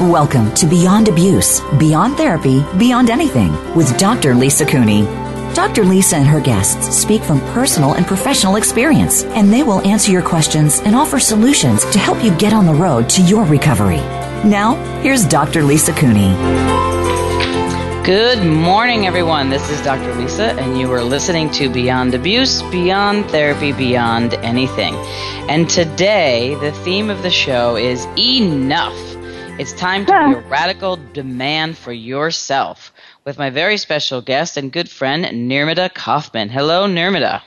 Welcome to Beyond Abuse, Beyond Therapy, Beyond Anything with Dr. Lisa Cooney. Dr. Lisa and her guests speak from personal and professional experience, and they will answer your questions and offer solutions to help you get on the road to your recovery. Now, here's Dr. Lisa Cooney. Good morning, everyone. This is Dr. Lisa, and you are listening to Beyond Abuse, Beyond Therapy, Beyond Anything. And today, the theme of the show is Enough. It's time to be a radical demand for yourself with my very special guest and good friend, Nirmada Kaufman. Hello, Nirmada.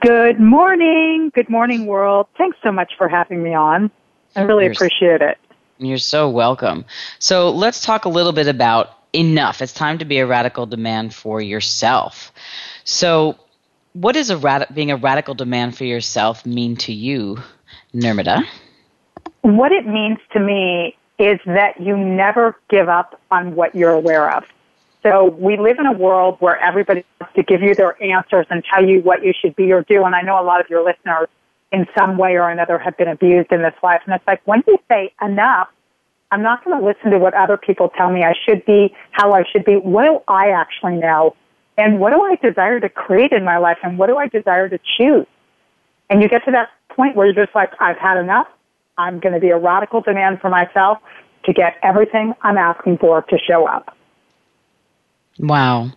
Good morning. Good morning, world. Thanks so much for having me on. I really appreciate it. You're so welcome. So let's talk a little bit about enough. It's time to be a radical demand for yourself. So what does being a radical demand for yourself mean to you, Nirmada? What it means to me is that you never give up on what you're aware of. So we live in a world where everybody wants to give you their answers and tell you what you should be or do. And I know a lot of your listeners in some way or another have been abused in this life. And it's like, when you say enough, I'm not going to listen to what other people tell me I should be, how I should be. What do I actually know? And what do I desire to create in my life? And what do I desire to choose? And you get to that point where you're just like, I've had enough. I'm going to be a radical demand for myself to get everything I'm asking for to show up. Wow.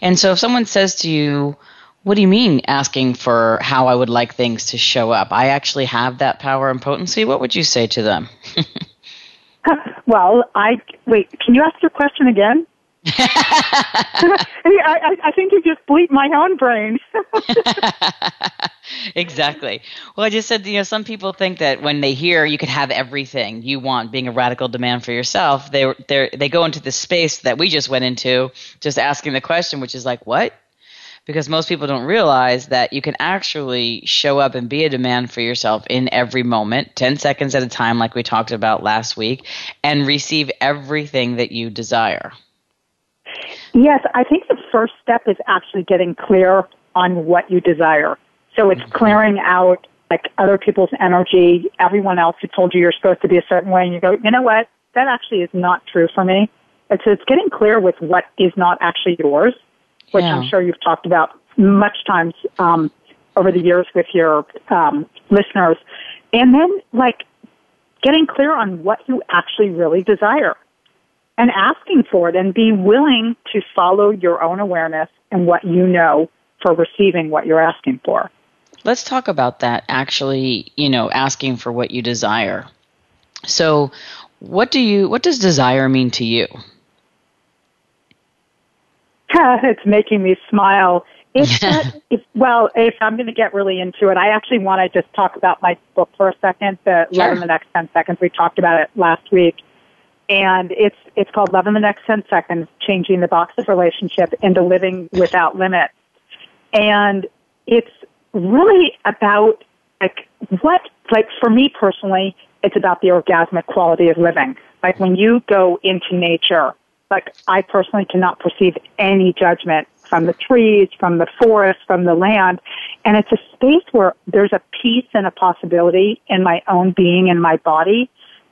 And so if someone says to you, what do you mean asking for how I would like things to show up? I actually have that power and potency. What would you say to them? Well, wait, can you ask your question again? I think you just bleeped my own brain. Exactly. Well, I just said, some people think that when they hear you could have everything you want, being a radical demand for yourself, they go into the space that we just went into, just asking the question, which is like, what? Because most people don't realize that you can actually show up and be a demand for yourself in every moment, 10 seconds at a time, like we talked about last week, and receive everything that you desire. Yes, I think the first step is actually getting clear on what you desire. So it's clearing out like other people's energy, everyone else who told you you're supposed to be a certain way, and you go, you know what, that actually is not true for me. And so it's getting clear with what is not actually yours, which I'm sure you've talked about much times over the years with your listeners. And then like getting clear on what you actually really desire. And asking for it and be willing to follow your own awareness and what you know for receiving what you're asking for. Let's talk about that actually, asking for what you desire. So what does desire mean to you? It's making me smile. If I'm going to get really into it, I actually want to just talk about my book for a second, Love in the Next 10 Seconds. We talked about it last week. And it's called Love in the Next 10 Seconds, Changing the Box of Relationship into Living Without Limits. And it's really about, for me personally, it's about the orgasmic quality of living. Like, when you go into nature, like, I personally cannot perceive any judgment from the trees, from the forest, from the land. And it's a space where there's a peace and a possibility in my own being and my body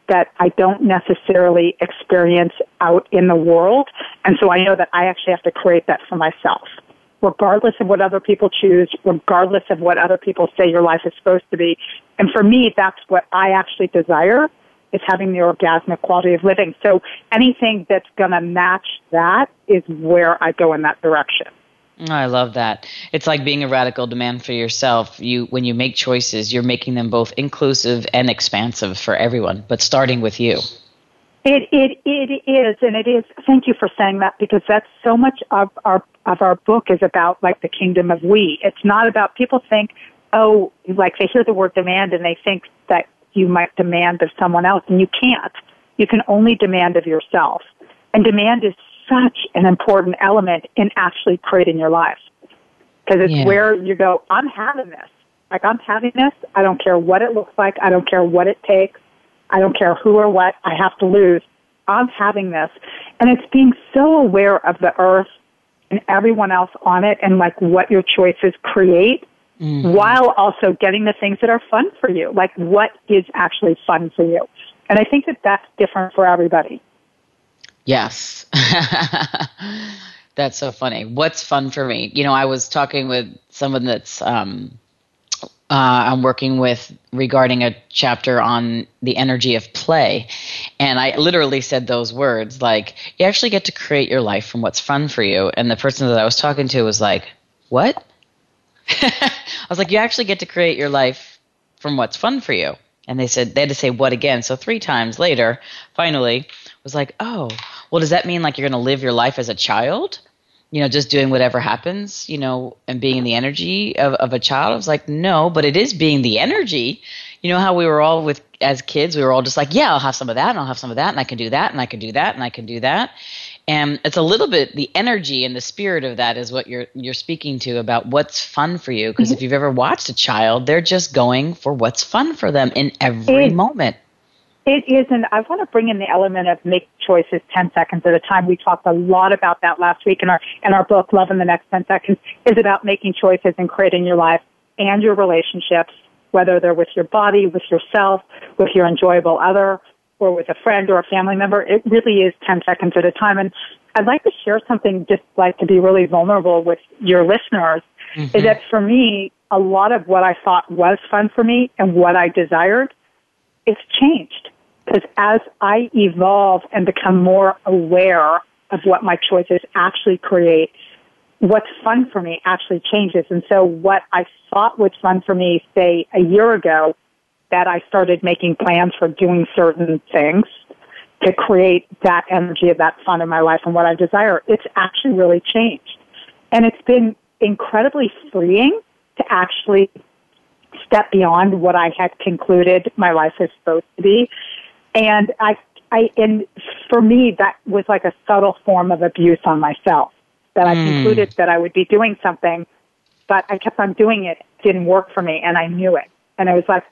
that I don't necessarily experience out in the world. And so I know that I actually have to create that for myself. Regardless of what other people choose, regardless of what other people say your life is supposed to be. And for me, that's what I actually desire, is having the orgasmic quality of living. So anything that's going to match that is where I go in that direction. I love that. It's like being a radical demand for yourself. When you make choices, you're making them both inclusive and expansive for everyone, but starting with you. It is. Thank you for saying that, because that's so much of our book is about, like, the kingdom of we. It's not about, people think, oh, like, they hear the word demand and they think that you might demand of someone else, and you can't. You can only demand of yourself. And demand is such an important element in actually creating your life, because it's where you go, I'm having this. Like, I'm having this. I don't care what it looks like. I don't care what it takes. I don't care who or what I have to lose. I'm having this. And it's being so aware of the earth and everyone else on it, and, like, what your choices create, while also getting the things that are fun for you. Like, what is actually fun for you? And I think that that's different for everybody. Yes. That's so funny. What's fun for me? You know, I was talking with someone that's I'm working with regarding a chapter on the energy of play. And I literally said those words, like, you actually get to create your life from what's fun for you. And the person that I was talking to was like, what? I was like, you actually get to create your life from what's fun for you. And they had to say what again. So 3 times later, finally, was like, oh, well, does that mean, like, you're going to live your life as a child? You know, just doing whatever happens, you know, and being in the energy of a child? I was like, no, but it is being the energy. You know how we were all as kids, we were all just like, yeah, I'll have some of that, and I'll have some of that, and I can do that, and I can do that, and I can do that. And it's a little bit the energy and the spirit of that is what you're speaking to about what's fun for you. Because if you've ever watched a child, they're just going for what's fun for them in every moment. It is, and I want to bring in the element of make choices 10 seconds at a time. We talked a lot about that last week in our book, Love in the Next 10 Seconds, is about making choices and creating your life and your relationships, whether they're with your body, with yourself, with your enjoyable other, or with a friend or a family member. It really is 10 seconds at a time. And I'd like to share something, just like to be really vulnerable with your listeners, is that for me, a lot of what I thought was fun for me and what I desired, it's changed. Because as I evolve and become more aware of what my choices actually create, what's fun for me actually changes. And so what I thought was fun for me, say, a year ago, that I started making plans for doing certain things to create that energy of that fun in my life and what I desire, it's actually really changed. And it's been incredibly freeing to actually step beyond what I had concluded my life is supposed to be. And I for me, that was like a subtle form of abuse on myself, that I concluded that I would be doing something, but I kept on doing it. It didn't work for me, and I knew it. And I was like,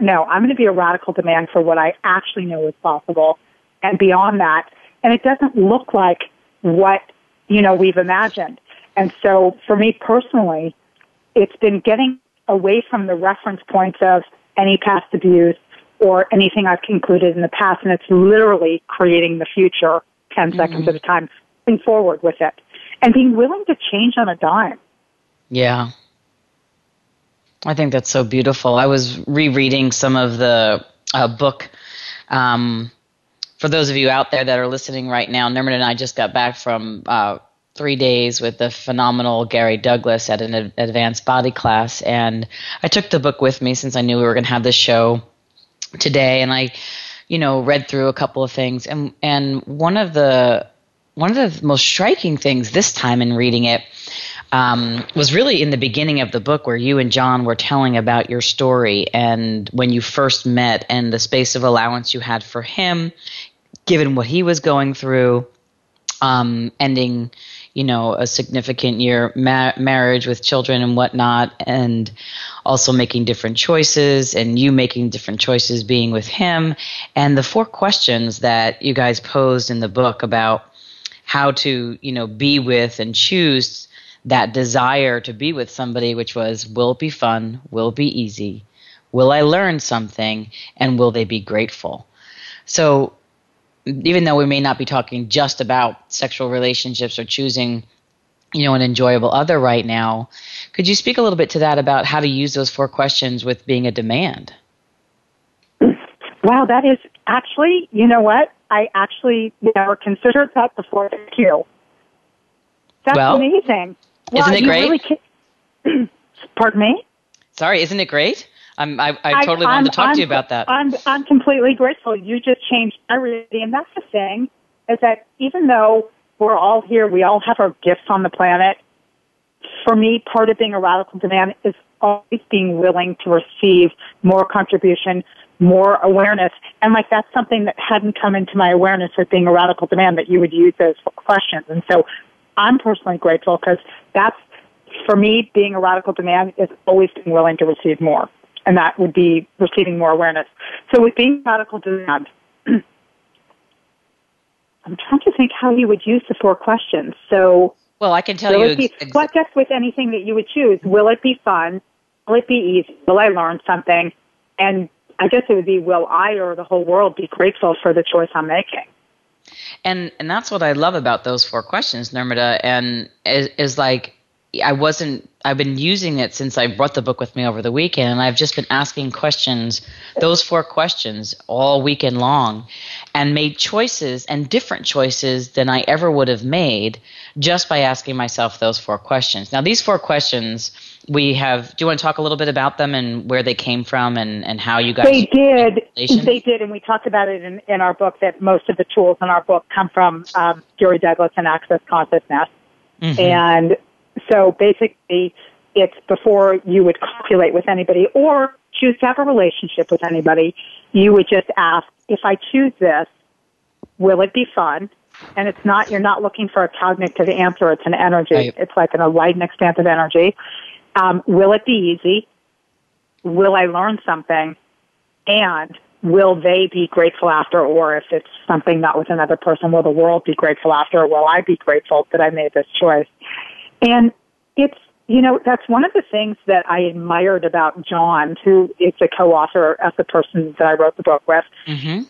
no, I'm going to be a radical demand for what I actually know is possible and beyond that. And it doesn't look like what, you know, we've imagined. And so for me personally, it's been getting away from the reference points of any past abuse or anything I've concluded in the past, and it's literally creating the future 10 seconds at a time, moving forward with it, and being willing to change on a dime. Yeah. I think that's so beautiful. I was rereading some of the book. For those of you out there that are listening right now, Nirmada and I just got back from 3 days with the phenomenal Gary Douglas at an advanced body class. And I took the book with me since I knew we were going to have this show today. And I, you know, read through a couple of things. And one of the most striking things this time in reading it was really in the beginning of the book, where you and John were telling about your story and when you first met and the space of allowance you had for him, given what he was going through, ending, you know, a significant year marriage with children and whatnot, and also making different choices, and you making different choices being with him, and the 4 questions that you guys posed in the book about how to, you know, be with and choose that desire to be with somebody, which was, will it be fun? Will it be easy? Will I learn something? And will they be grateful? So even though we may not be talking just about sexual relationships or choosing, you know, an enjoyable other right now, could you speak a little bit to that, about how to use those 4 questions with being a demand? Wow, that is actually, you know what? I actually never considered that before. Thank you. That's amazing. Wow, isn't it great? Really Pardon me? Sorry, isn't it great? I totally wanted to talk to you about that. I'm completely grateful. You just changed everything. And that's the thing, is that even though we're all here, we all have our gifts on the planet. For me, part of being a radical demand is always being willing to receive more contribution, more awareness. And like, that's something that hadn't come into my awareness with being a radical demand, that you would use those questions. And so I'm personally grateful, because that's, for me, being a radical demand is always being willing to receive more. And that would be receiving more awareness. So with being radical demand, I'm trying to think how you would use the four questions. So, well, I can tell you what gets with anything that you would choose. Will it be fun? Will it be easy? Will I learn something? And I guess it would be, will I or the whole world be grateful for the choice I'm making? And that's what I love about those four questions, Nirmada. And is like, I've been using it since I brought the book with me over the weekend, and I've just been asking questions, those four questions, all weekend long, and made choices, and different choices than I ever would have made, just by asking myself those four questions. Now, these four questions we have – do you want to talk a little bit about them and where they came from and how you guys – They did, and we talked about it in our book, that most of the tools in our book come from Gary Douglas and Access Consciousness. Mm-hmm. And – so basically, it's before you would copulate with anybody or choose to have a relationship with anybody, you would just ask, if I choose this, will it be fun? And it's not, you're not looking for a cognitive answer, it's an energy. Right. It's like a wide and expansive energy. Will it be easy? Will I learn something? And will they be grateful after, or if it's something not with another person, will the world be grateful after, or will I be grateful that I made this choice? And it's, you know, that's one of the things that I admired about John, who is a co-author of the person that I wrote the book with, mm-hmm.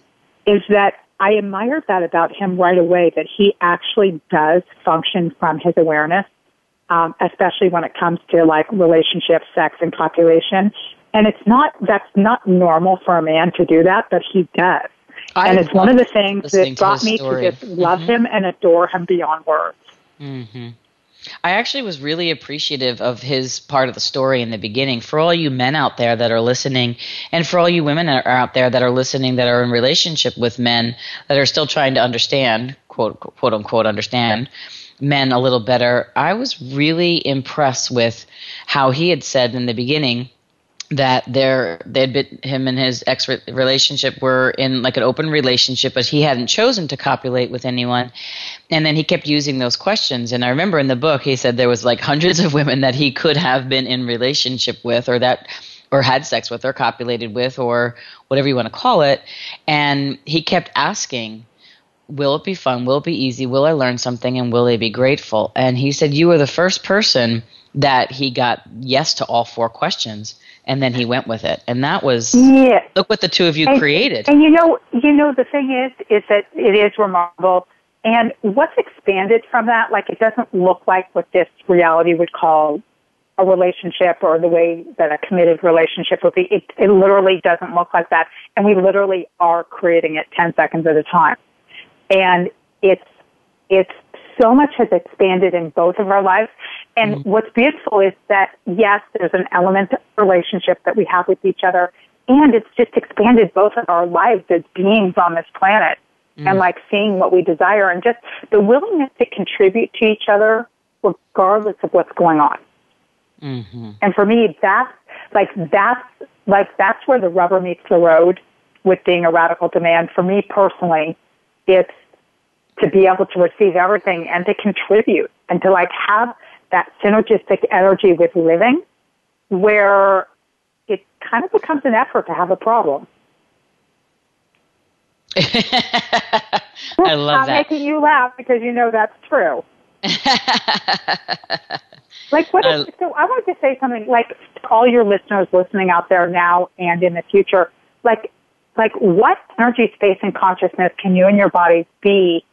is that I admired that about him right away, that he actually does function from his awareness, especially when it comes to, like, relationships, sex, and copulation. And it's not, that's not normal for a man to do that, but he does. And it's one of the things that brought me to just love mm-hmm. him and adore him beyond words. Mm-hmm. I actually was really appreciative of his part of the story in the beginning. For all you men out there that are listening, and for all you women that are out there that are listening, that are in relationship with men that are still trying to understand, quote unquote, understand men a little better, I was really impressed with how he had said in the beginning that they'd been, him and his ex relationship were in like an open relationship, but he hadn't chosen to copulate with anyone. And then he kept using those questions. And I remember in the book, he said there was like hundreds of women that he could have been in relationship with, or that, or had sex with, or copulated with, or whatever you want to call it. And he kept asking, will it be fun? Will it be easy? Will I learn something? And will they be grateful? And he said, you were the first person that he got yes to all four questions. And then he went with it. And that was, yeah. Look what the two of you created. And you know, the thing is that it is remarkable. And what's expanded from that, like, it doesn't look like what this reality would call a relationship, or the way that a committed relationship would be. It literally doesn't look like that. And we literally are creating it 10 seconds at a time. And it's so much has expanded in both of our lives. And mm-hmm. what's beautiful is that, yes, there's an element of relationship that we have with each other, and it's just expanded both of our lives as beings on this planet, mm-hmm. and like seeing what we desire, and just the willingness to contribute to each other regardless of what's going on. Mm-hmm. And for me, that's where the rubber meets the road with being a radical demand. For me personally, it's to be able to receive everything and to contribute and to, like, have that synergistic energy with living, where it kind of becomes an effort to have a problem. I love that. I'm making you laugh because you know that's true. Like, what? So I wanted to say something, like, to all your listeners listening out there now and in the future, like what energy, space, and consciousness can you and your body be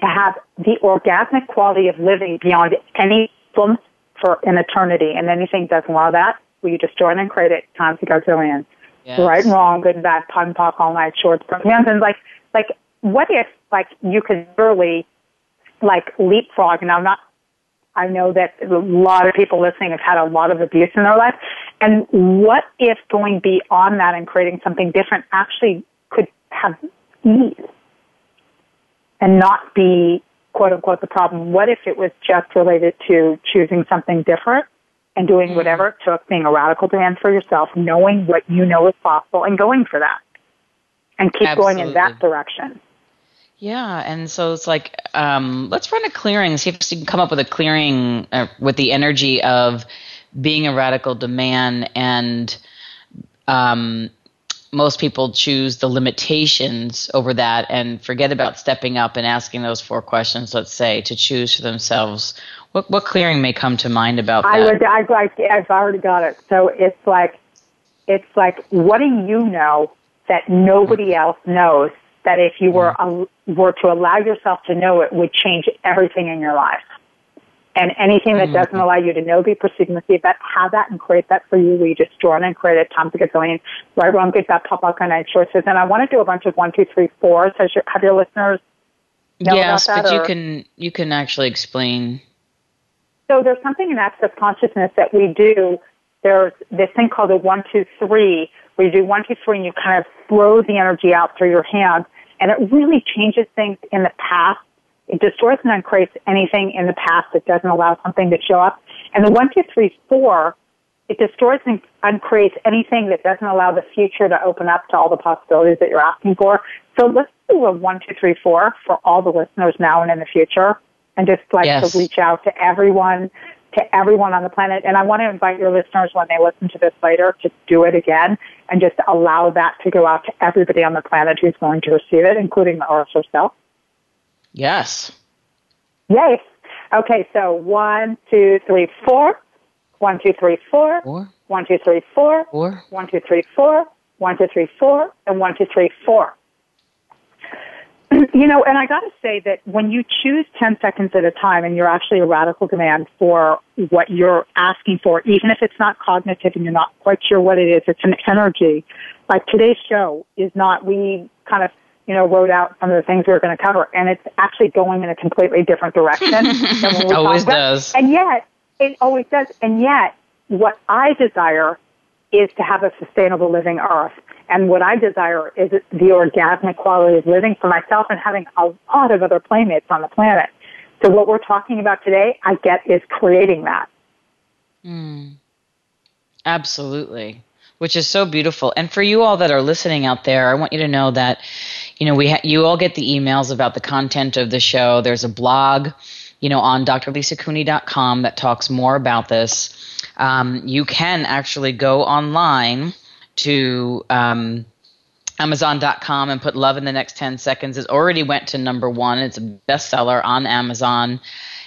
to have the orgasmic quality of living beyond any problems for an eternity? And anything doesn't allow that, will you destroy it and create it? Times a gazillion. Yes. Right and wrong, good and bad, pot and pop, all night, shorts, programs. And like, what if, like, you could really, like, leapfrog? And I'm not I know that a lot of people listening have had a lot of abuse in their life. And what if going beyond that and creating something different actually could have ease and not be, quote unquote, the problem? What if it was just related to choosing something different and doing whatever it took, being a radical demand for yourself, knowing what you know is possible and going for that and keep going in that direction? Yeah, and so it's like, let's run a clearing, see if you can come up with a clearing with the energy of being a radical demand, and most people choose the limitations over that and forget about stepping up and asking those four questions, let's say, to choose for themselves. What clearing may come to mind about that? I've already got it. So it's like, what do you know that nobody else knows that if you were to allow yourself to know it would change everything in your life? And anything that doesn't allow you to know, be perceiving, receive that, have that, and create that for you. We just draw it and create it. Tom Picazilian, right, wrong, good, bad, pop up, and I choices. And I want to do a bunch of 1, 2, 3, 4. So have your listeners know about that? Yes, but you can actually explain. So there's something in Access Consciousness that we do. There's this thing called a 1, 2, 3, where you do 1, 2, 3, and you kind of throw the energy out through your hands, and it really changes things in the past. It distorts and uncreates anything in the past that doesn't allow something to show up. And the 1, 2, 3, 4, it distorts and uncreates anything that doesn't allow the future to open up to all the possibilities that you're asking for. So let's do a 1, 2, 3, 4 for all the listeners now and in the future, and just like to reach out to everyone on the planet. And I want to invite your listeners when they listen to this later to do it again and just allow that to go out to everybody on the planet who's going to receive it, including the Earth herself. Yes. Yay. Okay, so 1, 2, 3, 4. 1, 2, 3, 4. 1, 2, 3, 4. 1, 2, 3, 4. 1, 2, 3, 4. And 1, 2, 3, 4. You know, and I got to say that when you choose 10 seconds at a time and you're actually a radical demand for what you're asking for, even if it's not cognitive and you're not quite sure what it is, it's an energy. Like today's show is not, we kind of, you know, wrote out some of the things we were going to cover, and it's actually going in a completely different direction than what we always does. And yet, it always does. And yet, what I desire is to have a sustainable living Earth. And what I desire is the orgasmic quality of living for myself and having a lot of other playmates on the planet. So what we're talking about today, I get, is creating that. Mm. Absolutely. Which is so beautiful. And for you all that are listening out there, I want you to know that, you know, you all get the emails about the content of the show. There's a blog, you know, on DrLisaCooney.com that talks more about this. You can actually go online to Amazon.com and put Love in the Next 10 Seconds. It already went to number 1. It's a bestseller on Amazon.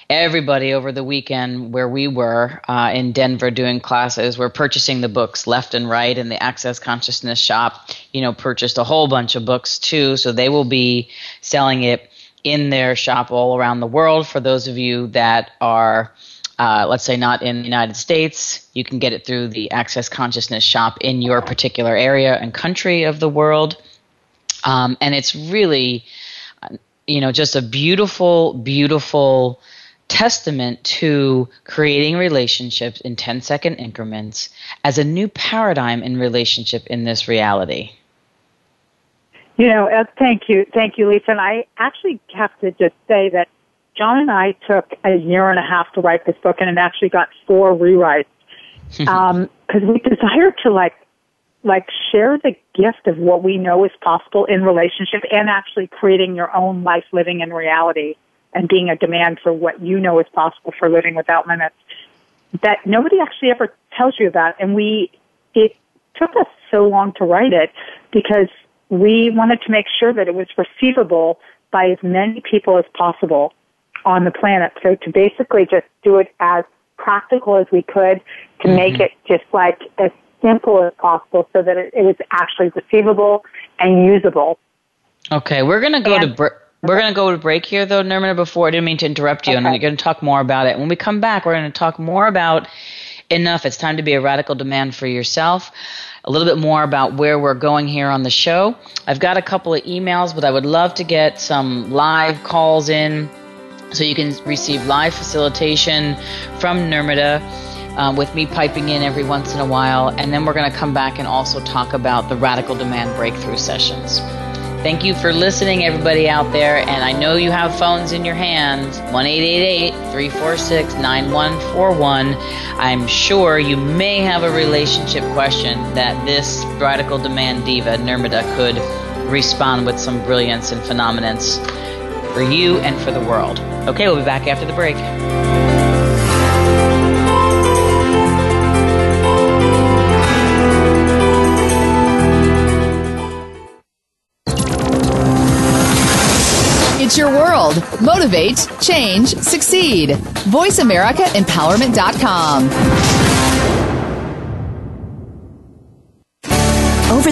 Everybody over the weekend where we were in Denver doing classes were purchasing the books left and right, and the Access Consciousness shop, you know, purchased a whole bunch of books too. So they will be selling it in their shop all around the world. For those of you that are, let's say, not in the United States, you can get it through the Access Consciousness shop in your particular area and country of the world. And it's really, you know, just a beautiful, beautiful testament to creating relationships in 10-second increments as a new paradigm in relationship in this reality. You know, thank you, Lisa. And I actually have to just say that John and I took a year and a half to write this book, and it actually got 4 rewrites because we desire to like share the gift of what we know is possible in relationship and actually creating your own life, living in reality, and being a demand for what you know is possible for living without limits, that nobody actually ever tells you about. And it took us so long to write it because we wanted to make sure that it was receivable by as many people as possible on the planet. So to basically just do it as practical as we could to make it just like as simple as possible so that it was actually receivable and usable. Okay, we're going to go to We're going to go to break here, though, Nirmada, before. I didn't mean to interrupt you, and we're going to talk more about it. When we come back, we're going to talk more about enough. It's time to be a radical demand for yourself, a little bit more about where we're going here on the show. I've got a couple of emails, but I would love to get some live calls in. So you can receive live facilitation from Nirmada, with me piping in every once in a while. And then we're going to come back and also talk about the Radical Demand Breakthrough Sessions. Thank you for listening, everybody out there. And I know you have phones in your hands, 1-888-346-9141. I'm sure you may have a relationship question that this Radical Demand Diva, Nirmada, could respond with some brilliance and phenomenance for you and for the world. Okay, we'll be back after the break. It's your world. Motivate, change, succeed. VoiceAmericaEmpowerment.com. Over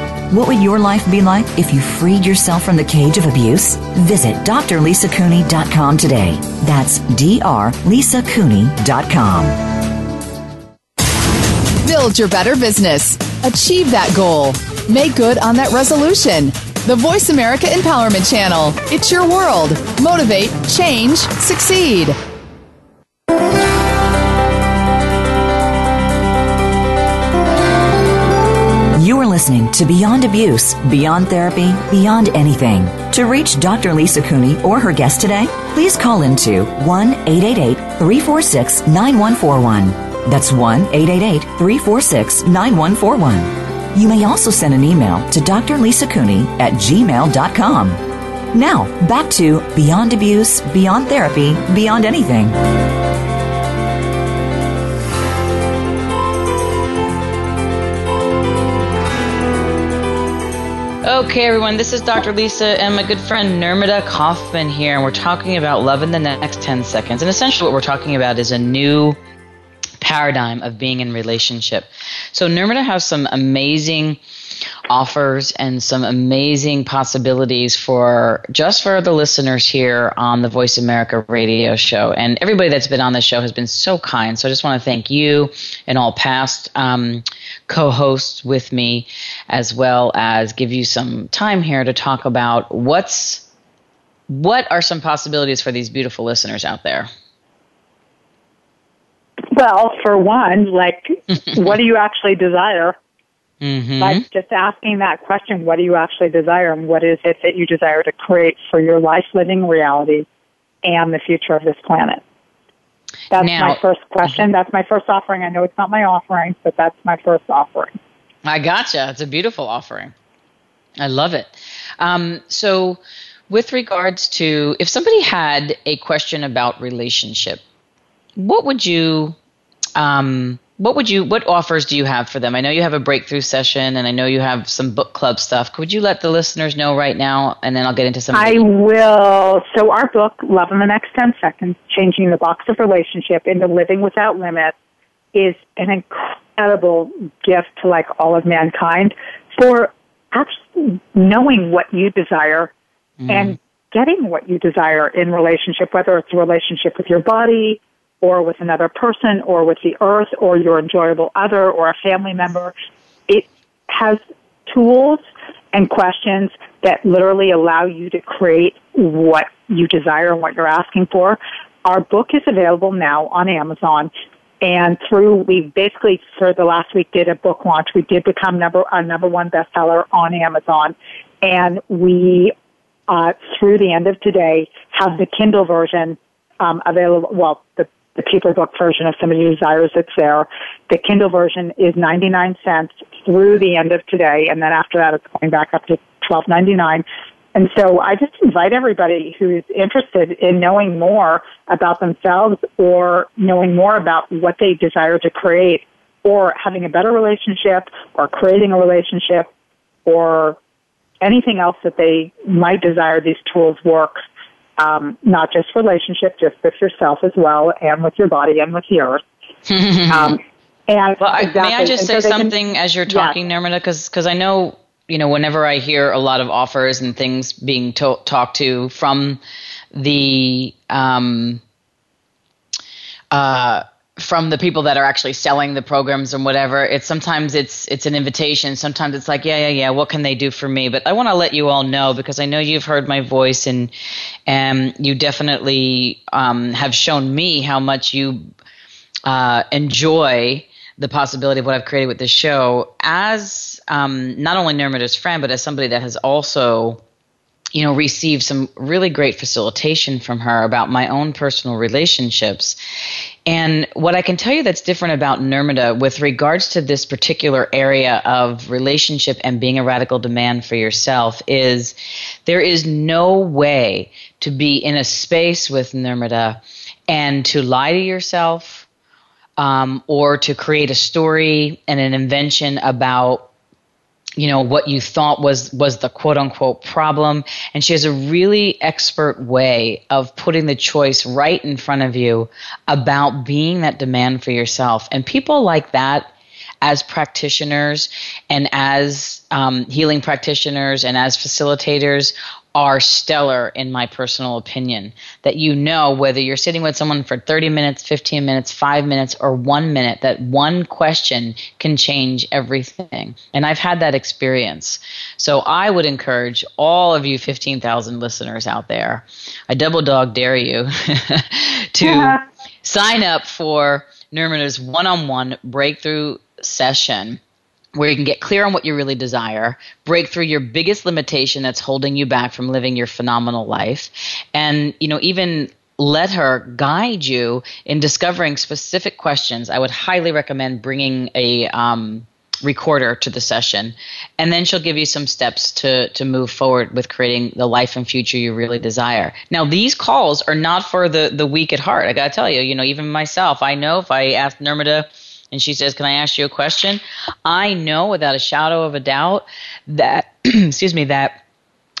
What would your life be like if you freed yourself from the cage of abuse? Visit DrLisaCooney.com today. That's DrLisaCooney.com. Build your better business. Achieve that goal. Make good on that resolution. The Voice America Empowerment Channel. It's your world. Motivate, change, succeed. You are listening to Beyond Abuse, Beyond Therapy, Beyond Anything. To reach Dr. Lisa Cooney or her guest today, please call into 1-888-346-9141. That's 1-888-346-9141. You may also send an email to drlisacooney@gmail.com. Now, back to Beyond Abuse, Beyond Therapy, Beyond Anything. Okay, everyone, this is Dr. Lisa and my good friend Nirmada Kaufman here, and we're talking about Love in the Next 10 Seconds. And essentially what we're talking about is a new paradigm of being in relationship. So Nirmada has some amazing offers and some amazing possibilities for just for the listeners here on the Voice America radio show. And everybody that's been on this show has been so kind. So I just want to thank you and all past co-hosts with me, as well as give you some time here to talk about what are some possibilities for these beautiful listeners out there. Well, for one, like, what do you actually desire? Mm-hmm. Like just asking that question, what do you actually desire, and what is it that you desire to create for your life, living reality, and the future of this planet? That's now, my first question. Mm-hmm. That's my first offering. I know it's not my offering, but that's my first offering. I gotcha. It's a beautiful offering. I love it. So with regards to if somebody had a question about relationship, what offers do you have for them? I know you have a breakthrough session, and I know you have some book club stuff. Could you let the listeners know right now, and then I'll get into some of I will. So our book, Love in the Next 10 Seconds, Changing the Box of Relationship into Living Without Limits, is an incredible gift to, like, all of mankind for actually knowing what you desire and getting what you desire in relationship, whether it's a relationship with your body, or with another person, or with the earth, or your enjoyable other, or a family member. It has tools and questions that literally allow you to create what you desire and what you're asking for. Our book is available now on Amazon, and for the last week did a book launch. We did become a number one bestseller on Amazon, and we, through the end of today, have the Kindle version available, well, the the paperback version if somebody desires it's there. The Kindle version is $0.99 through the end of today, and then after that it's going back up to $12.99. And so I just invite everybody who's interested in knowing more about themselves or knowing more about what they desire to create or having a better relationship or creating a relationship or anything else that they might desire these tools work, not just relationship, just with yourself as well and with your body and with yours. May I just say something as you're talking, Nirmada, because I know, you know, whenever I hear a lot of offers and things being talked to from the people that are actually selling the programs and whatever, it's sometimes it's an invitation. Sometimes it's like, what can they do for me? But I want to let you all know, because I know you've heard my voice and you definitely have shown me how much you enjoy the possibility of what I've created with this show as not only Nirmada's friend, but as somebody that has also, you know, received some really great facilitation from her about my own personal relationships. And what I can tell you that's different about Nirmada with regards to this particular area of relationship and being a radical demand for yourself is there is no way to be in a space with Nirmada and to lie to yourself, or to create a story and an invention about, you know, what you thought was the quote unquote problem. And she has a really expert way of putting the choice right in front of you about being that demand for yourself. And people like that, as practitioners and as healing practitioners and as facilitators, are stellar in my personal opinion. That, you know, whether you're sitting with someone for 30 minutes, 15 minutes, 5 minutes, or 1 minute, that one question can change everything. And I've had that experience. So I would encourage all of you 15,000 listeners out there, I double dog dare you to sign up for Nirmada's one-on-one breakthrough session, where you can get clear on what you really desire, break through your biggest limitation that's holding you back from living your phenomenal life, and, you know, even let her guide you in discovering specific questions. I would highly recommend bringing a recorder to the session, and then she'll give you some steps to move forward with creating the life and future you really desire. Now, these calls are not for the weak at heart. I got to tell you, you know, even myself, I know if I asked Nirmada and she says, "Can I ask you a question?" I know without a shadow of a doubt that, that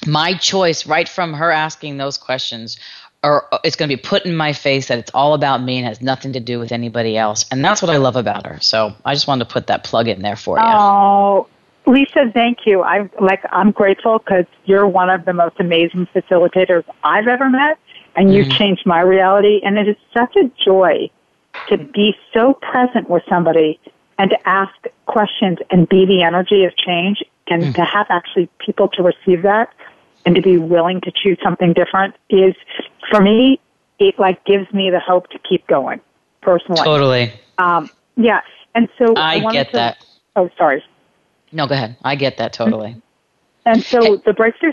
my choice right from her asking those questions, or it's going to be put in my face that it's all about me and has nothing to do with anybody else. And that's what I love about her. So I just wanted to put that plug in there for you. Oh, Lisa, thank you. I'm grateful because you're one of the most amazing facilitators I've ever met, and you changed my reality. And it is such a joy to be so present with somebody and to ask questions and be the energy of change, and to have actually people to receive that and to be willing to choose something different is, for me, it like gives me the hope to keep going personally. Totally. Yeah. And so I get that. Oh, sorry. No, go ahead. I get that totally. And so the breakthrough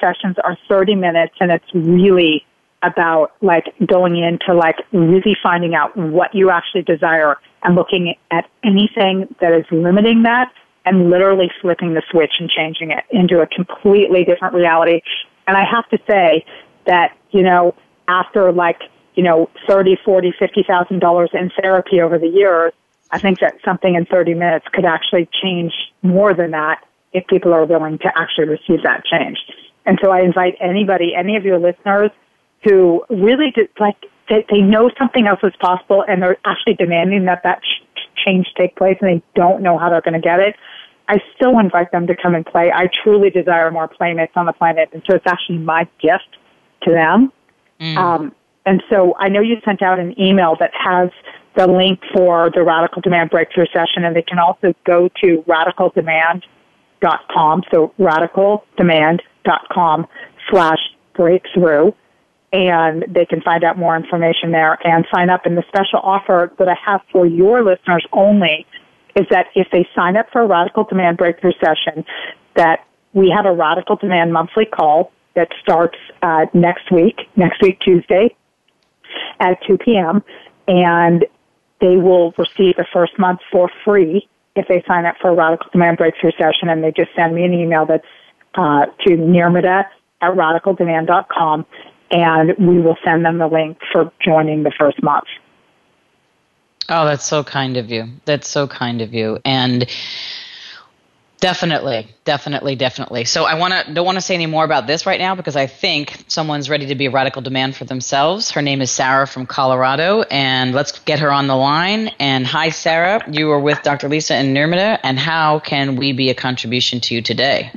sessions are 30 minutes, and it's really about like going into like really finding out what you actually desire and looking at anything that is limiting that and literally flipping the switch and changing it into a completely different reality. And I have to say that, you know, after like, you know, $30,000, $40,000, $50,000 in therapy over the years, I think that something in 30 minutes could actually change more than that if people are willing to actually receive that change. And so I invite anybody, any of your listeners who really did, like, they know something else is possible, and they're actually demanding that change take place, and they don't know how they're going to get it. I still invite them to come and play. I truly desire more playmates on the planet, and so it's actually my gift to them. And so I know you sent out an email that has the link for the Radical Demand Breakthrough Session, and they can also go to RadicalDemand.com, so RadicalDemand.com/breakthrough. And they can find out more information there and sign up. And the special offer that I have for your listeners only is that if they sign up for a Radical Demand Breakthrough Session, that we have a Radical Demand monthly call that starts next week Tuesday. at 2 p.m., and they will receive the first month for free if they sign up for a Radical Demand Breakthrough Session, and they just send me an email that's to Nirmada@RadicalDemand.com, and we will send them the link for joining the first month. Oh, that's so kind of you. That's so kind of you. And definitely. So I don't want to say any more about this right now because I think someone's ready to be a radical demand for themselves. Her name is Sarah from Colorado, and let's get her on the line. And hi, Sarah. You are with Dr. Lisa and Nirmada, and how can we be a contribution to you today?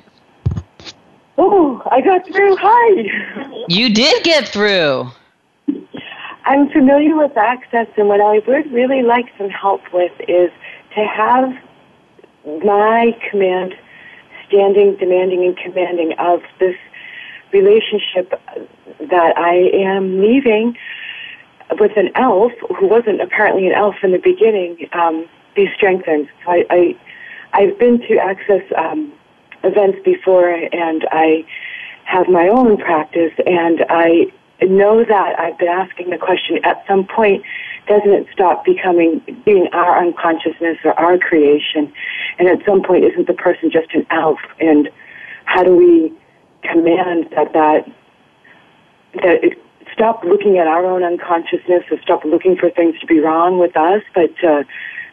Oh, I got through. Hi. You did get through. I'm familiar with Access, and what I would really like some help with is to have my command standing, demanding, and commanding of this relationship that I am leaving with an elf, who wasn't apparently an elf in the beginning, be strengthened. So I've been to Access events before, and I have my own practice, and I know that I've been asking the question, at some point, doesn't it stop being our unconsciousness or our creation? And at some point, isn't the person just an elf? And how do we command that it stop looking at our own unconsciousness or stop looking for things to be wrong with us, but to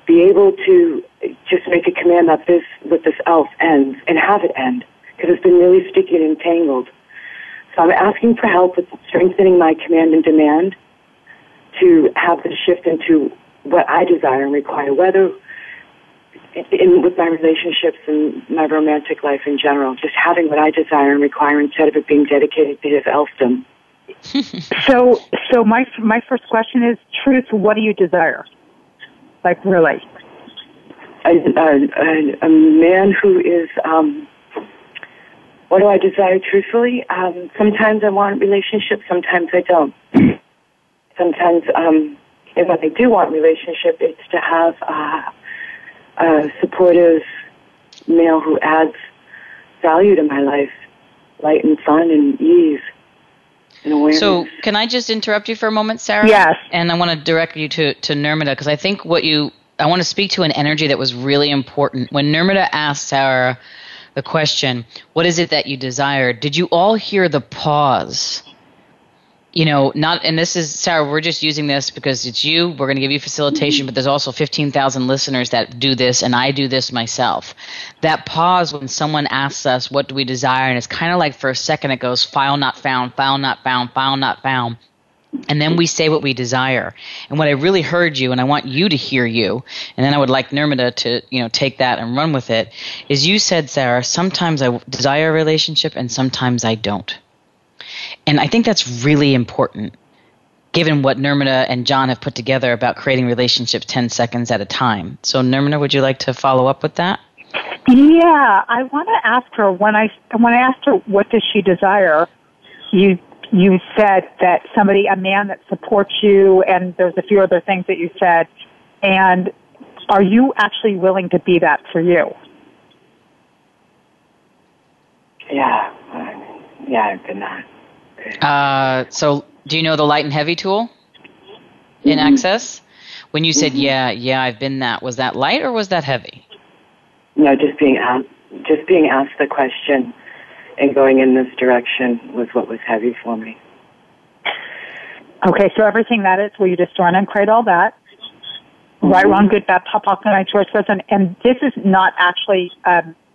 be able to just make a command that this, with this elf ends, and have it end, because it's been really sticky and entangled. So I'm asking for help with strengthening my command and demand to have this shift into what I desire and require, whether with my relationships and my romantic life in general, just having what I desire and require instead of it being dedicated to his elfdom. So my first question is, truth, what do you desire? Like, really? A man who is... what do I desire truthfully? Sometimes I want relationship, sometimes I don't. Sometimes, and when I do want relationship, it's to have a supportive male who adds value to my life, light and fun and ease and awareness. So can I just interrupt you for a moment, Sarah? Yes. And I want to direct you to Nirmada, because I think I want to speak to an energy that was really important. When Nirmada asked Sarah the question, what is it that you desire? Did you all hear the pause? You know, not, and this is, Sarah, we're just using this because it's you. We're going to give you facilitation, but there's also 15,000 listeners that do this, and I do this myself. That pause when someone asks us, what do we desire? And it's kind of like for a second it goes, file not found, file not found, file not found. And then we say what we desire. And what I really heard you, and I want you to hear you, and then I would like Nirmada to, take that and run with it, is you said, Sarah, sometimes I desire a relationship and sometimes I don't. And I think that's really important, given what Nirmada and John have put together about creating relationships 10 seconds at a time. So Nirmada, would you like to follow up with that? Yeah, I want to ask her, when I asked her what does she desire, you said that a man that supports you, and there's a few other things that you said. And are you actually willing to be that for you? Yeah, I've been that. So do you know the light and heavy tool in Access? When you said, yeah, I've been that, was that light or was that heavy? No, just being asked the question and going in this direction was what was heavy for me. Okay, so everything that is, will you just run and create all that? Mm-hmm. Right, wrong, good, bad, pop, pop, and I choice person. And this is not actually,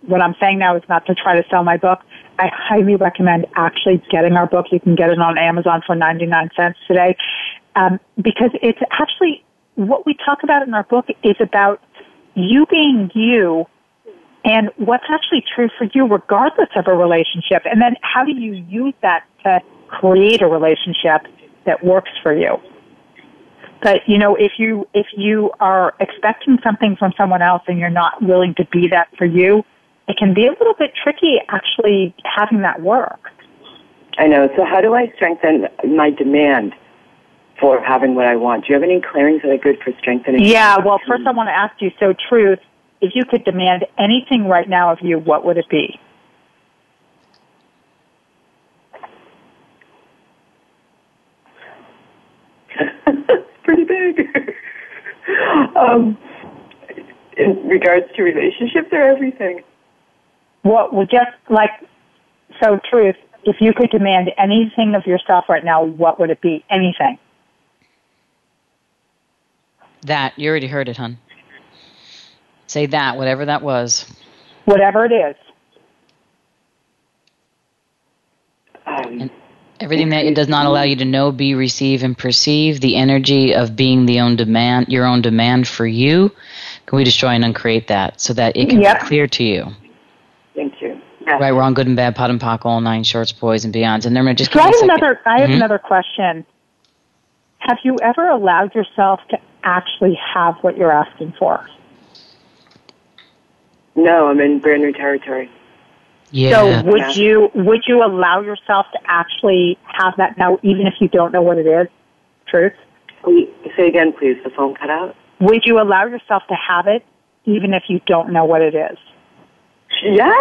what I'm saying now is not to try to sell my book. I highly recommend actually getting our book. You can get it on Amazon for 99 cents today. Because it's actually, what we talk about in our book is about you being you, and what's actually true for you regardless of a relationship, and then how do you use that to create a relationship that works for you. But, if you are expecting something from someone else and you're not willing to be that for you, it can be a little bit tricky actually having that work. I know. So how do I strengthen my demand for having what I want? Do you have any clearings that are good for strengthening? Yeah, well, first I want to ask you, so truth, if you could demand anything right now of you, what would it be? regards to relationships or everything? What would just like, so truth, if you could demand anything of yourself right now, what would it be? Anything. That. You already heard it, hon. Say that, whatever that was. Whatever it is. And everything that it does not allow you to know, be, receive, and perceive the energy of being the own demand, your own demand for you, can we destroy and uncreate that so that it can be clear to you? Thank you. Yes. Right, wrong, good and bad, pot and pock, all nine shorts, boys and beyonds. And Nirmada, just I have another question. Have you ever allowed yourself to actually have what you're asking for? No, I'm in brand new territory. Yeah. So would you allow yourself to actually have that now, even if you don't know what it is? Truth? Say again, please. The phone cut out. Would you allow yourself to have it, even if you don't know what it is? Yeah.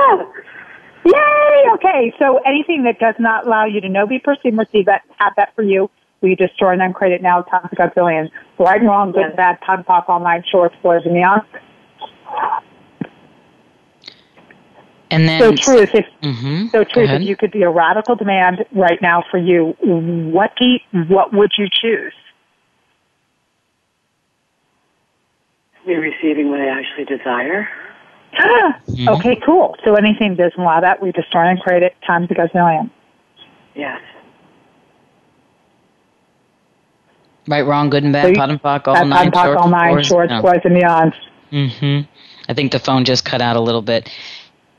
Yay! Okay, so anything that does not allow you to know, be, perceive, receive that, have that for you, we destroy and uncreate it now, toxic billions. Right and wrong, good and bad, pop, pop, online, shorts, boys and beyond. And then, so truth, if you could be a radical demand right now for you, what would you choose? Me receiving what I actually desire. Mm-hmm. Okay, cool. So anything that doesn't allow that, we destroy and create it, times a gazillion. Yes. Right, wrong, good and bad, pot and pock, all nine, shorts, boys and beyond. Mm-hmm. I think the phone just cut out a little bit.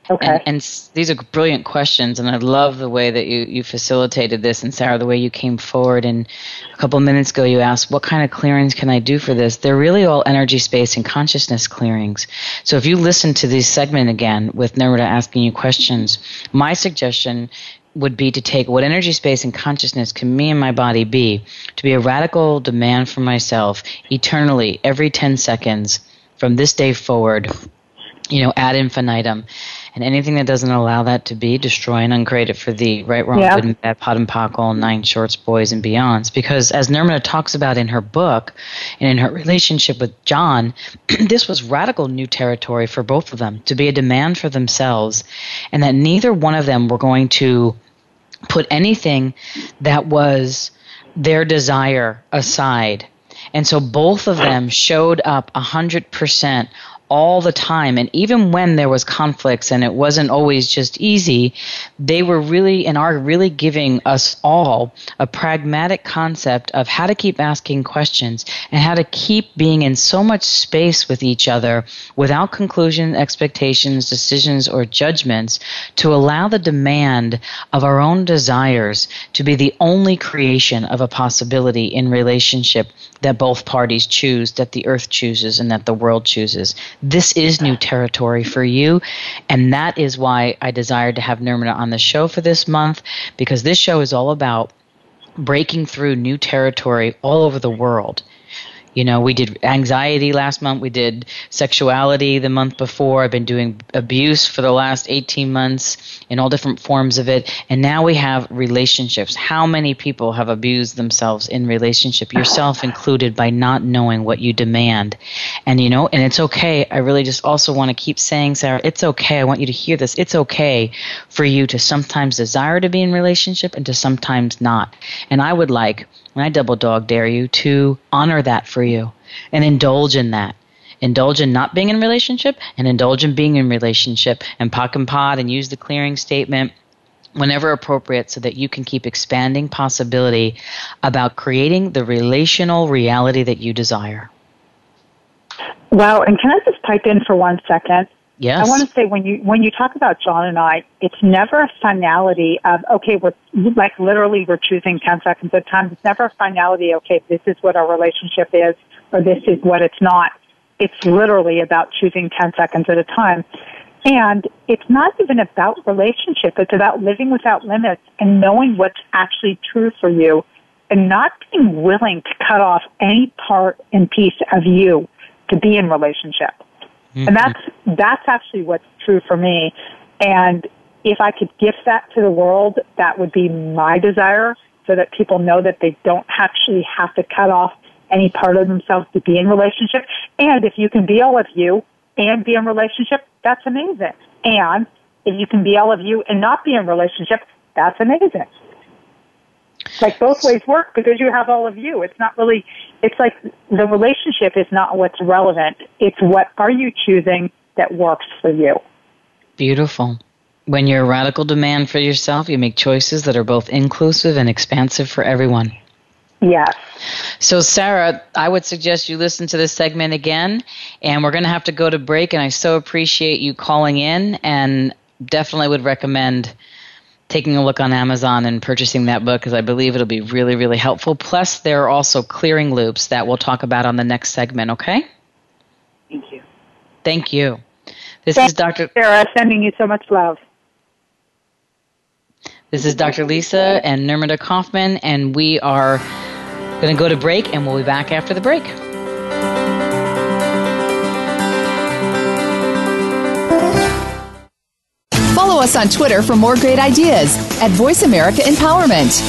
Okay. And these are brilliant questions, and I love the way that you facilitated this. And, Sarah, the way you came forward, and a couple of minutes ago you asked, what kind of clearings can I do for this? They're really all energy, space, and consciousness clearings. So if you listen to this segment again with Nirmada asking you questions, my suggestion would be to take what energy, space, and consciousness can me and my body be to be a radical demand for myself eternally, every 10 seconds from this day forward, ad infinitum. And anything that doesn't allow that to be, destroy and uncreate it for thee. Right, wrong, good and bad, pot and pock, all nine shorts, boys and beyonds. Because as Nirmada talks about in her book and in her relationship with John, this was radical new territory for both of them, to be a demand for themselves, and that neither one of them were going to put anything that was their desire aside. And so both of them showed up 100% all the time, and even when there was conflicts and it wasn't always just easy, they were really and are really giving us all a pragmatic concept of how to keep asking questions and how to keep being in so much space with each other without conclusion, expectations, decisions, or judgments, to allow the demand of our own desires to be the only creation of a possibility in relationship that both parties choose, that the earth chooses, and that the world chooses. This is new territory for you, and that is why I desired to have Nirmada on the show for this month, because this show is all about breaking through new territory all over the world. We did anxiety last month. We did sexuality the month before. I've been doing abuse for the last 18 months in all different forms of it. And now we have relationships. How many people have abused themselves in relationship, yourself included, by not knowing what you demand? And, and it's okay. I really just also want to keep saying, Sarah, it's okay. I want you to hear this. It's okay for you to sometimes desire to be in relationship and to sometimes not. And I would like, and I double dog dare you to honor that for you and indulge in that. Indulge in not being in a relationship and indulge in being in relationship, and pock and pod, and use the clearing statement whenever appropriate so that you can keep expanding possibility about creating the relational reality that you desire. Wow. And can I just pipe in for 1 second? Yes. I want to say when you talk about John and I, it's never a finality of, okay, we're like literally we're choosing 10 seconds at a time. It's never a finality, okay, this is what our relationship is or this is what it's not. It's literally about choosing 10 seconds at a time. And it's not even about relationship. It's about living without limits and knowing what's actually true for you and not being willing to cut off any part and piece of you to be in relationship. Mm-hmm. And that's actually what's true for me. And if I could gift that to the world, that would be my desire, so that people know that they don't actually have to cut off any part of themselves to be in relationship. And if you can be all of you, and be in relationship, that's amazing. And if you can be all of you and not be in relationship, that's amazing. Like, both ways work because you have all of you. It's not really, it's like the relationship is not what's relevant. It's what are you choosing that works for you. Beautiful. When you're a radical demand for yourself, you make choices that are both inclusive and expansive for everyone. Yes. So, Sarah, I would suggest you listen to this segment again, and we're going to have to go to break, and I so appreciate you calling in, and definitely would recommend taking a look on Amazon and purchasing that book, because I believe it'll be really, really helpful. Plus, there are also clearing loops that we'll talk about on the next segment, okay? Thank you. Thank you. This is Dr. Sarah, sending you so much love. This is Dr. Lisa and Nirmada Kaufman, and we are going to go to break, and we'll be back after the break. Follow us on Twitter for more great ideas at Voice America Empowerment.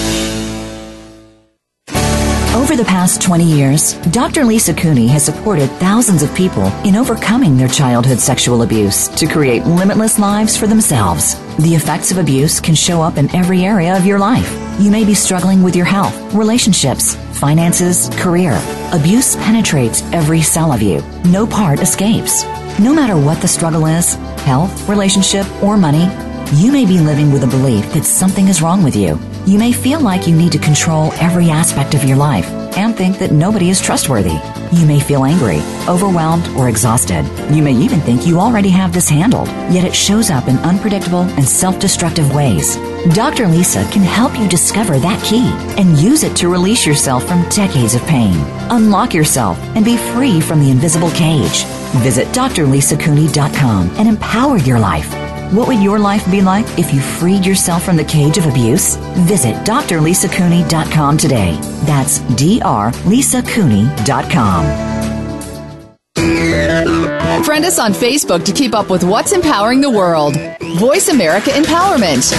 Over the past 20 years, Dr. Lisa Cooney has supported thousands of people in overcoming their childhood sexual abuse to create limitless lives for themselves. The effects of abuse can show up in every area of your life. You may be struggling with your health, relationships, finances, career. Abuse penetrates every cell of you. No part escapes. No matter what the struggle is, health, relationship, or money, you may be living with a belief that something is wrong with you. You may feel like you need to control every aspect of your life and think that nobody is trustworthy. You may feel angry, overwhelmed, or exhausted. You may even think you already have this handled, yet it shows up in unpredictable and self-destructive ways. Dr. Lisa can help you discover that key and use it to release yourself from decades of pain. Unlock yourself and be free from the invisible cage. Visit DrLisaCooney.com and empower your life. What would your life be like if you freed yourself from the cage of abuse? Visit DrLisaCooney.com today. That's DrLisaCooney.com. Friend us on Facebook to keep up with what's empowering the world. Voice America Empowerment.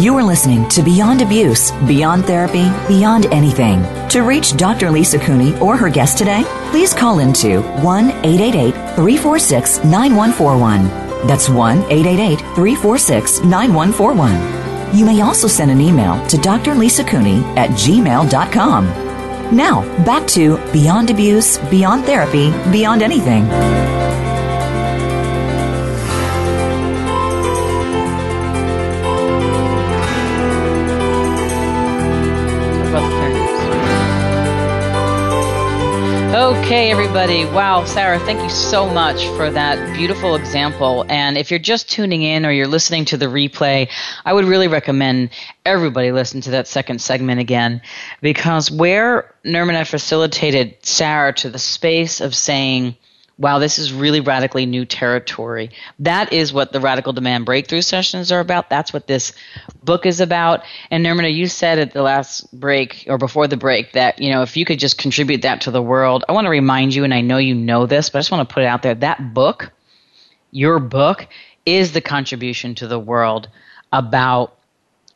You are listening to Beyond Abuse, Beyond Therapy, Beyond Anything. To reach Dr. Lisa Cooney or her guest today, please call into 1-888-346-9141. That's 1-888-346-9141. You may also send an email to drlisacooney@gmail.com. Now, back to Beyond Abuse, Beyond Therapy, Beyond Anything. Okay, everybody. Wow, Sarah, thank you so much for that beautiful example. And if you're just tuning in or you're listening to the replay, I would really recommend everybody listen to that second segment again, because where Nirmada facilitated Sarah to the space of saying, wow, this is really radically new territory. That is what the Radical Demand Breakthrough Sessions are about. That's what this book is about. And Nirmada, you said at the last break or before the break that, you know, if you could just contribute that to the world. I want to remind you, and I know you know this, but I just want to put it out there. That book, your book, is the contribution to the world about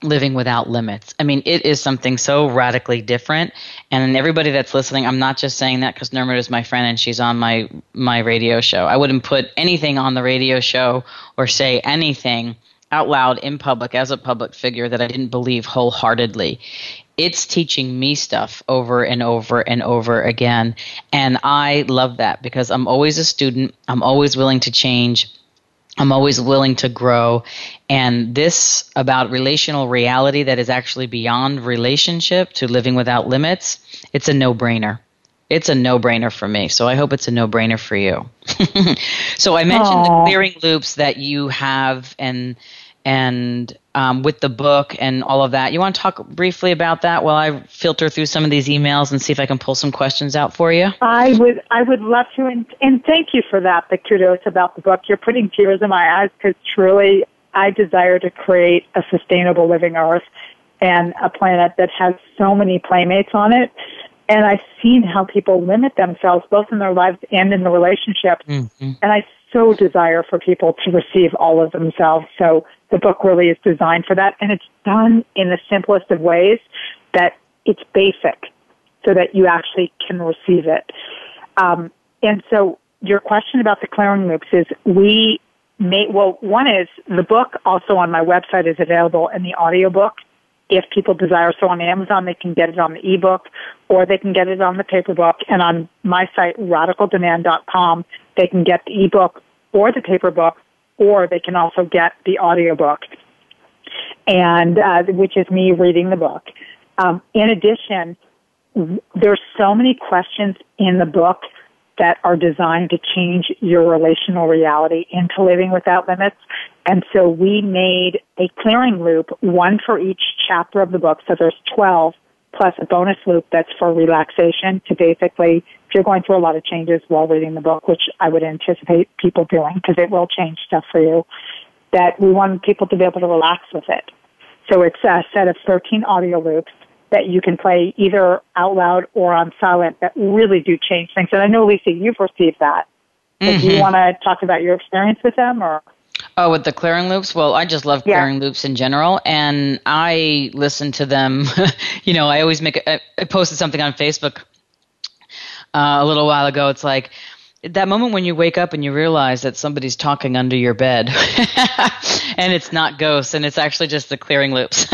living without limits. I mean, it is something so radically different. And everybody that's listening, I'm not just saying that because Nirmada is my friend and she's on my radio show. I wouldn't put anything on the radio show or say anything out loud in public as a public figure that I didn't believe wholeheartedly. It's teaching me stuff over and over and over again. And I love that because I'm always a student. I'm always willing to change. I'm always willing to grow, and this about relational reality that is actually beyond relationship to living without limits, it's a no-brainer. It's a no-brainer for me, so I hope it's a no-brainer for you. So I mentioned the clearing loops that you have and with the book and all of that. You want to talk briefly about that while I filter through some of these emails and see if I can pull some questions out for you? I would love to, and thank you for that, the kudos about the book. You're putting tears in my eyes because truly I desire to create a sustainable living earth and a planet that has so many playmates on it. And I've seen how people limit themselves both in their lives and in the relationship. Mm-hmm. And I so desire for people to receive all of themselves. So the book really is designed for that, and it's done in the simplest of ways that it's basic so that you actually can receive it. And so your question about the clearing loops is one is the book also on my website is available in the audiobook. If people desire, so on Amazon, they can get it on the ebook or they can get it on the paper book. And on my site, RadicalDemand.com, they can get the ebook or the paper book, or they can also get the audiobook, and which is me reading the book. In addition, there's so many questions in the book that are designed to change your relational reality into living without limits. And so we made a clearing loop, one for each chapter of the book. So there's 12 plus a bonus loop that's for relaxation to basically, if you're going through a lot of changes while reading the book, which I would anticipate people doing because it will change stuff for you, that we want people to be able to relax with it. So it's a set of 13 audio loops that you can play either out loud or on silent that really do change things. And I know, Lisa, you've received that. Mm-hmm. Do you want to talk about your experience with them? Or? Oh, with the clearing loops? Well, I just love clearing loops in general, and I listen to them. You know, I always I posted something on Facebook a little while ago. It's like, that moment when you wake up and you realize that somebody's talking under your bed and it's not ghosts and it's actually just the clearing loops.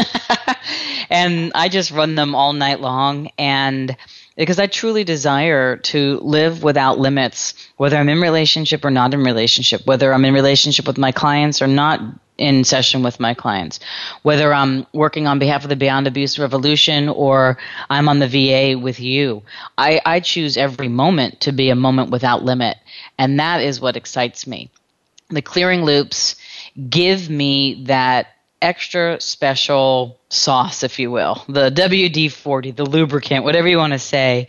And I just run them all night long, and because I truly desire to live without limits, whether I'm in relationship or not in relationship, whether I'm in relationship with my clients or not in session with my clients, whether I'm working on behalf of the Beyond Abuse Revolution or I'm on the VA with you. I choose every moment to be a moment without limit, and that is what excites me. The clearing loops give me that extra special sauce, if you will, the WD-40, the lubricant, whatever you want to say,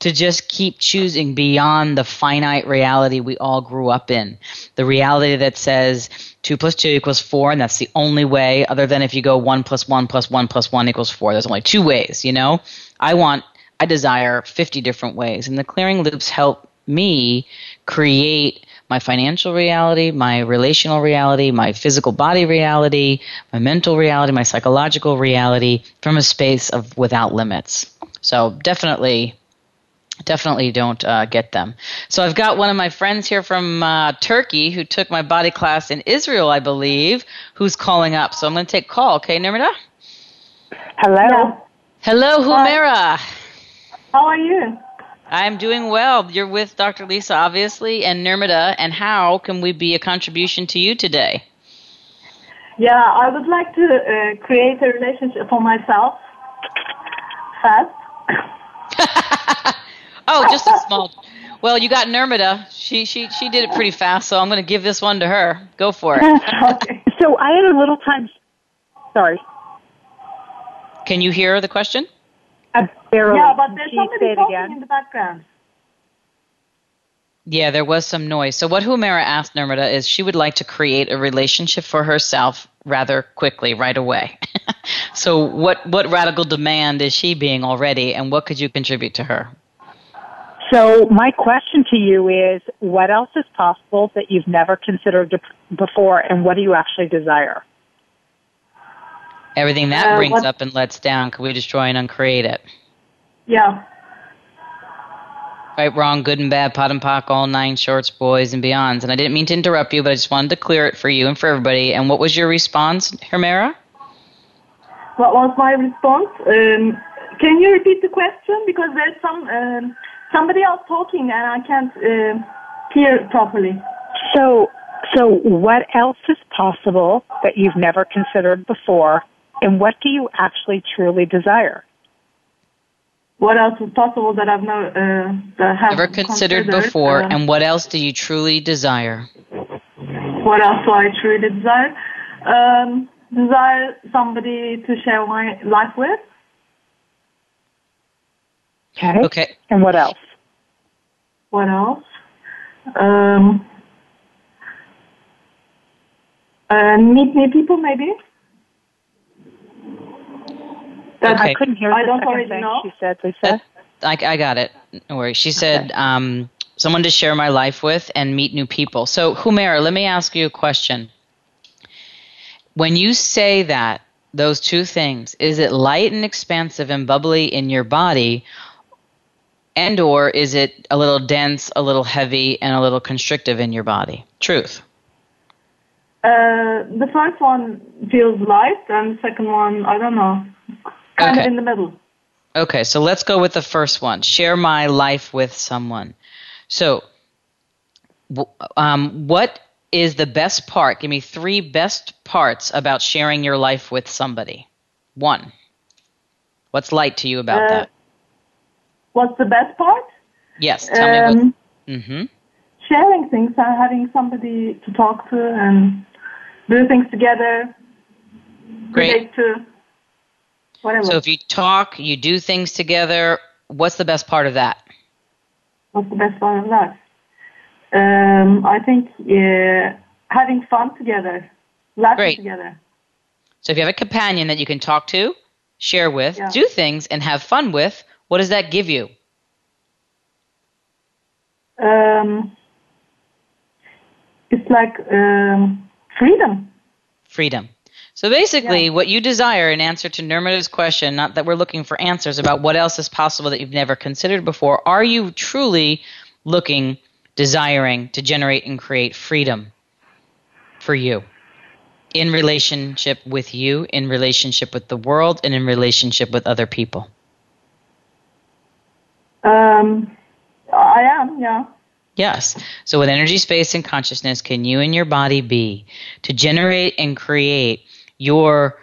to just keep choosing beyond the finite reality we all grew up in, the reality that says 2 + 2 = 4, and that's the only way, other than if you go 1 + 1 + 1 + 1 = 4. There's only 2 ways, you know? I desire 50 different ways, and the clearing loops help me create my financial reality, my relational reality, my physical body reality, my mental reality, my psychological reality from a space of without limits. So definitely don't get them. So I've got one of my friends here from Turkey who took my body class in Israel, I believe, who's calling up. So I'm going to take a call. Okay, Nirmada? Hello. Hello, Humera. How are you? I'm doing well. You're with Dr. Lisa, obviously, and Nirmada. And how can we be a contribution to you today? Yeah, I would like to create a relationship for myself fast. Oh, just a small. Well, you got Nirmada. She did it pretty fast, so I'm going to give this one to her. Go for it. Okay. So I had a little time. Sorry. Can you hear the question? Yeah, but there's somebody talking in the background. Yeah, there was some noise. So what Humera asked Nirmada is she would like to create a relationship for herself rather quickly, right away. So what radical demand is she being already, and what could you contribute to her? So my question to you is, what else is possible that you've never considered before, and what do you actually desire? Everything that brings up and lets down, can we destroy and uncreate it? Yeah. Right, wrong, good and bad, pot and pock, all 9 shorts, boys and beyonds. And I didn't mean to interrupt you, but I just wanted to clear it for you and for everybody. And what was your response, Humera? What was my response? Can you repeat the question? Because there's somebody else talking and I can't hear it properly. So what else is possible that you've never considered before, and what do you actually truly desire? What else is possible that I've never considered before, and what else do you truly desire? What else do I truly desire? Desire somebody to share my life with. Okay. And what else? What else? Meet new people, maybe. That's, okay. I couldn't hear the second thing she said, Lisa. I got it. No worries. She said, okay. Someone to share my life with and meet new people. So, Humera, let me ask you a question. When you say that, those two things. Is it light and expansive and bubbly in your body, and or is it a little dense, a little heavy, and a little constrictive in your body? Truth. The first one feels light, and the second one, I don't know, kind of in the middle. Okay, so let's go with the first one. Share my life with someone. So, what is the best part? Give me three best parts about sharing your life with somebody. One, what's light to you about that? What's the best part? Yes, tell me what. Mm-hmm. Sharing things and having somebody to talk to and do things together. Great. To whatever. So if you talk, you do things together, what's the best part of that? What's the best part of that? I think having fun together, laughing together. So if you have a companion that you can talk to, share with, do things, and have fun with, what does that give you? It's like freedom. Freedom. So basically what you desire in answer to Nirmada's question, not that we're looking for answers about what else is possible that you've never considered before, are you truly looking, desiring to generate and create freedom for you in relationship with you, in relationship with the world, and in relationship with other people? I am, yeah. Yes. So with energy, space, and consciousness, can you and your body be to generate and create your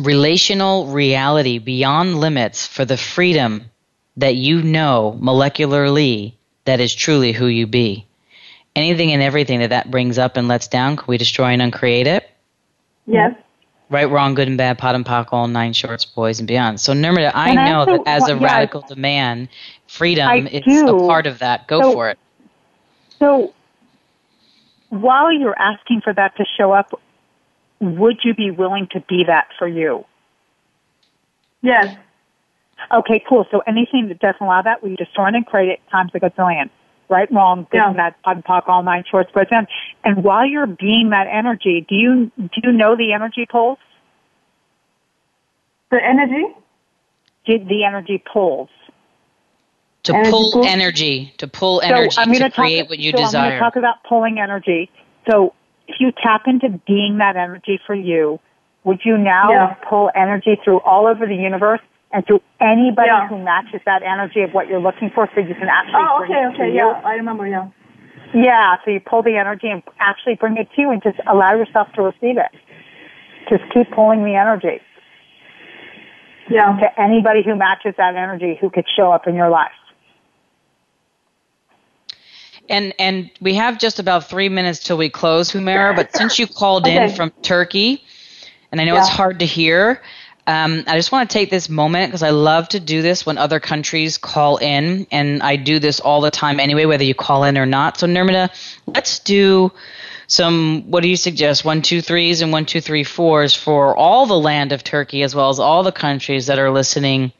relational reality beyond limits for the freedom that you know molecularly that is truly who you be? Anything and everything that brings up and lets down, can we destroy and uncreate it? Yes. Right, wrong, good and bad, pot and pock, all nine shorts, boys and beyond. So, Nirmada, I know that as a radical demand, freedom is a part of that. Go for it. So, while you're asking for that to show up, would you be willing to be that for you? Yes. Okay, cool. So, anything that doesn't allow that, will you destroy and create it times a gazillion? Right, wrong, good and bad, pot and pock, all nine shorts, boys and beyond. And while you're being that energy, do you know the energy pulls? The energy? Did the energy pulls? To pull energy, to create what you desire. I'm going to talk about pulling energy. So if you tap into being that energy for you, would you now pull energy through all over the universe and through anybody who matches that energy of what you're looking for, so you can actually bring it to you? I remember, Yeah, so you pull the energy and actually bring it to you and just allow yourself to receive it. Just keep pulling the energy. Yeah. To anybody who matches that energy who could show up in your life. And we have just about 3 minutes till we close, Humera, but since you called in from Turkey, and I know it's hard to hear, I just want to take this moment because I love to do this when other countries call in, and I do this all the time anyway, whether you call in or not. So, Nirmada, let's do some, what do you suggest, 1, 2, 3s and 1, 2, 3, 4s for all the land of Turkey as well as all the countries that are listening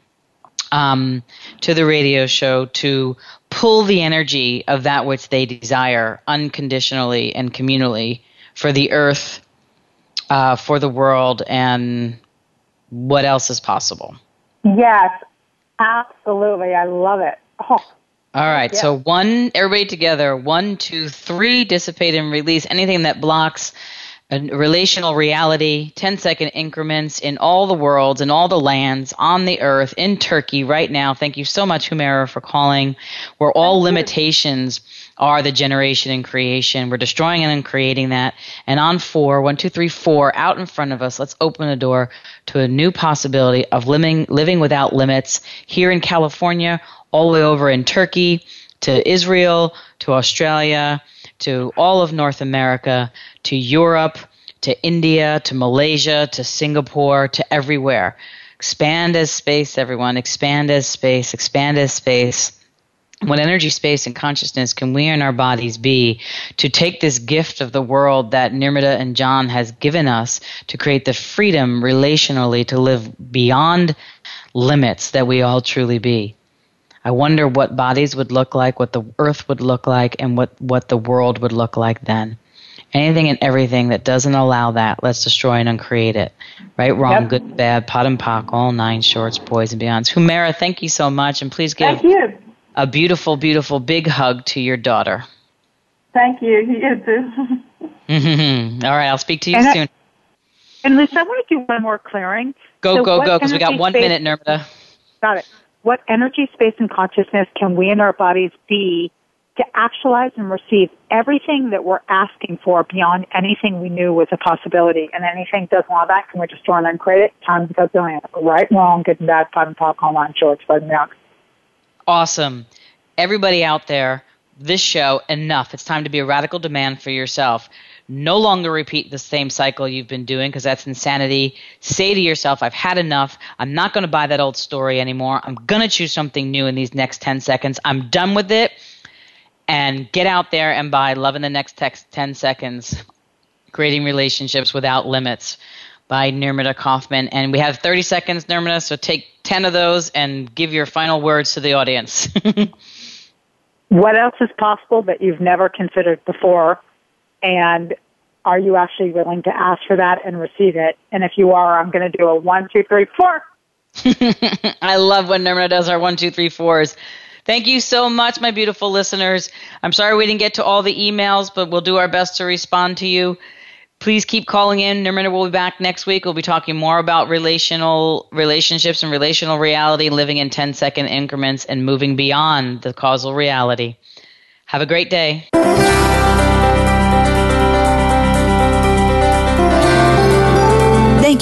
to the radio show to pull the energy of that which they desire unconditionally and communally for the earth, for the world, and what else is possible? Yes, absolutely. I love it. Oh. All right. Yes. So everybody together, 1, 2, 3, dissipate and release anything that blocks a relational reality, 10-second increments in all the worlds, in all the lands, on the earth, in Turkey right now. Thank you so much, Humera, for calling. Where all limitations are the generation and creation. We're destroying and creating that. And on 4, 1, 2, 3, 4, out in front of us, let's open the door to a new possibility of living without limits here in California, all the way over in Turkey, to Israel, to Australia, to all of North America, to Europe, to India, to Malaysia, to Singapore, to everywhere. Expand as space, everyone. Expand as space. Expand as space. What energy, space, and consciousness can we and our bodies be to take this gift of the world that Nirmada and John has given us to create the freedom relationally to live beyond limits that we all truly be? I wonder what bodies would look like, what the earth would look like, and what the world would look like then. Anything and everything that doesn't allow that, let's destroy and uncreate it. Right, wrong, good, bad, pot and pock, all nine shorts, boys and beyonds. Humera, thank you so much, and please give a beautiful, beautiful big hug to your daughter. Thank you. You too. All right, I'll speak to you soon. And Lisa, I want to do one more clearing. Go, because we got 1 minute, Nirmada. Got it. What energy, space, and consciousness can we in our bodies be to actualize and receive everything that we're asking for beyond anything we knew was a possibility? And anything doesn't allow that, can we destroy and uncreate it? Times a billion. Right, wrong, good and bad, pot and pock, online, shorts, bug and milk. Awesome. Everybody out there, this show, enough. It's time to be a radical demand for yourself. No longer repeat the same cycle you've been doing, because that's insanity. Say to yourself, I've had enough. I'm not going to buy that old story anymore. I'm going to choose something new in these next 10 seconds. I'm done with it. And get out there and buy Love in the Next 10 Seconds, Creating Relationships Without Limits by Nirmada Kaufman. And we have 30 seconds, Nirmada, so take 10 of those and give your final words to the audience. What else is possible that you've never considered before? And are you actually willing to ask for that and receive it? And if you are, I'm going to do a 1, 2, 3, 4. I love when Nirmada does our 1, 2, 3, 4s. Thank you so much, my beautiful listeners. I'm sorry we didn't get to all the emails, but we'll do our best to respond to you. Please keep calling in. Nirmada will be back next week. We'll be talking more about relationships and relational reality, living in 10-second increments, and moving beyond the causal reality. Have a great day. Thank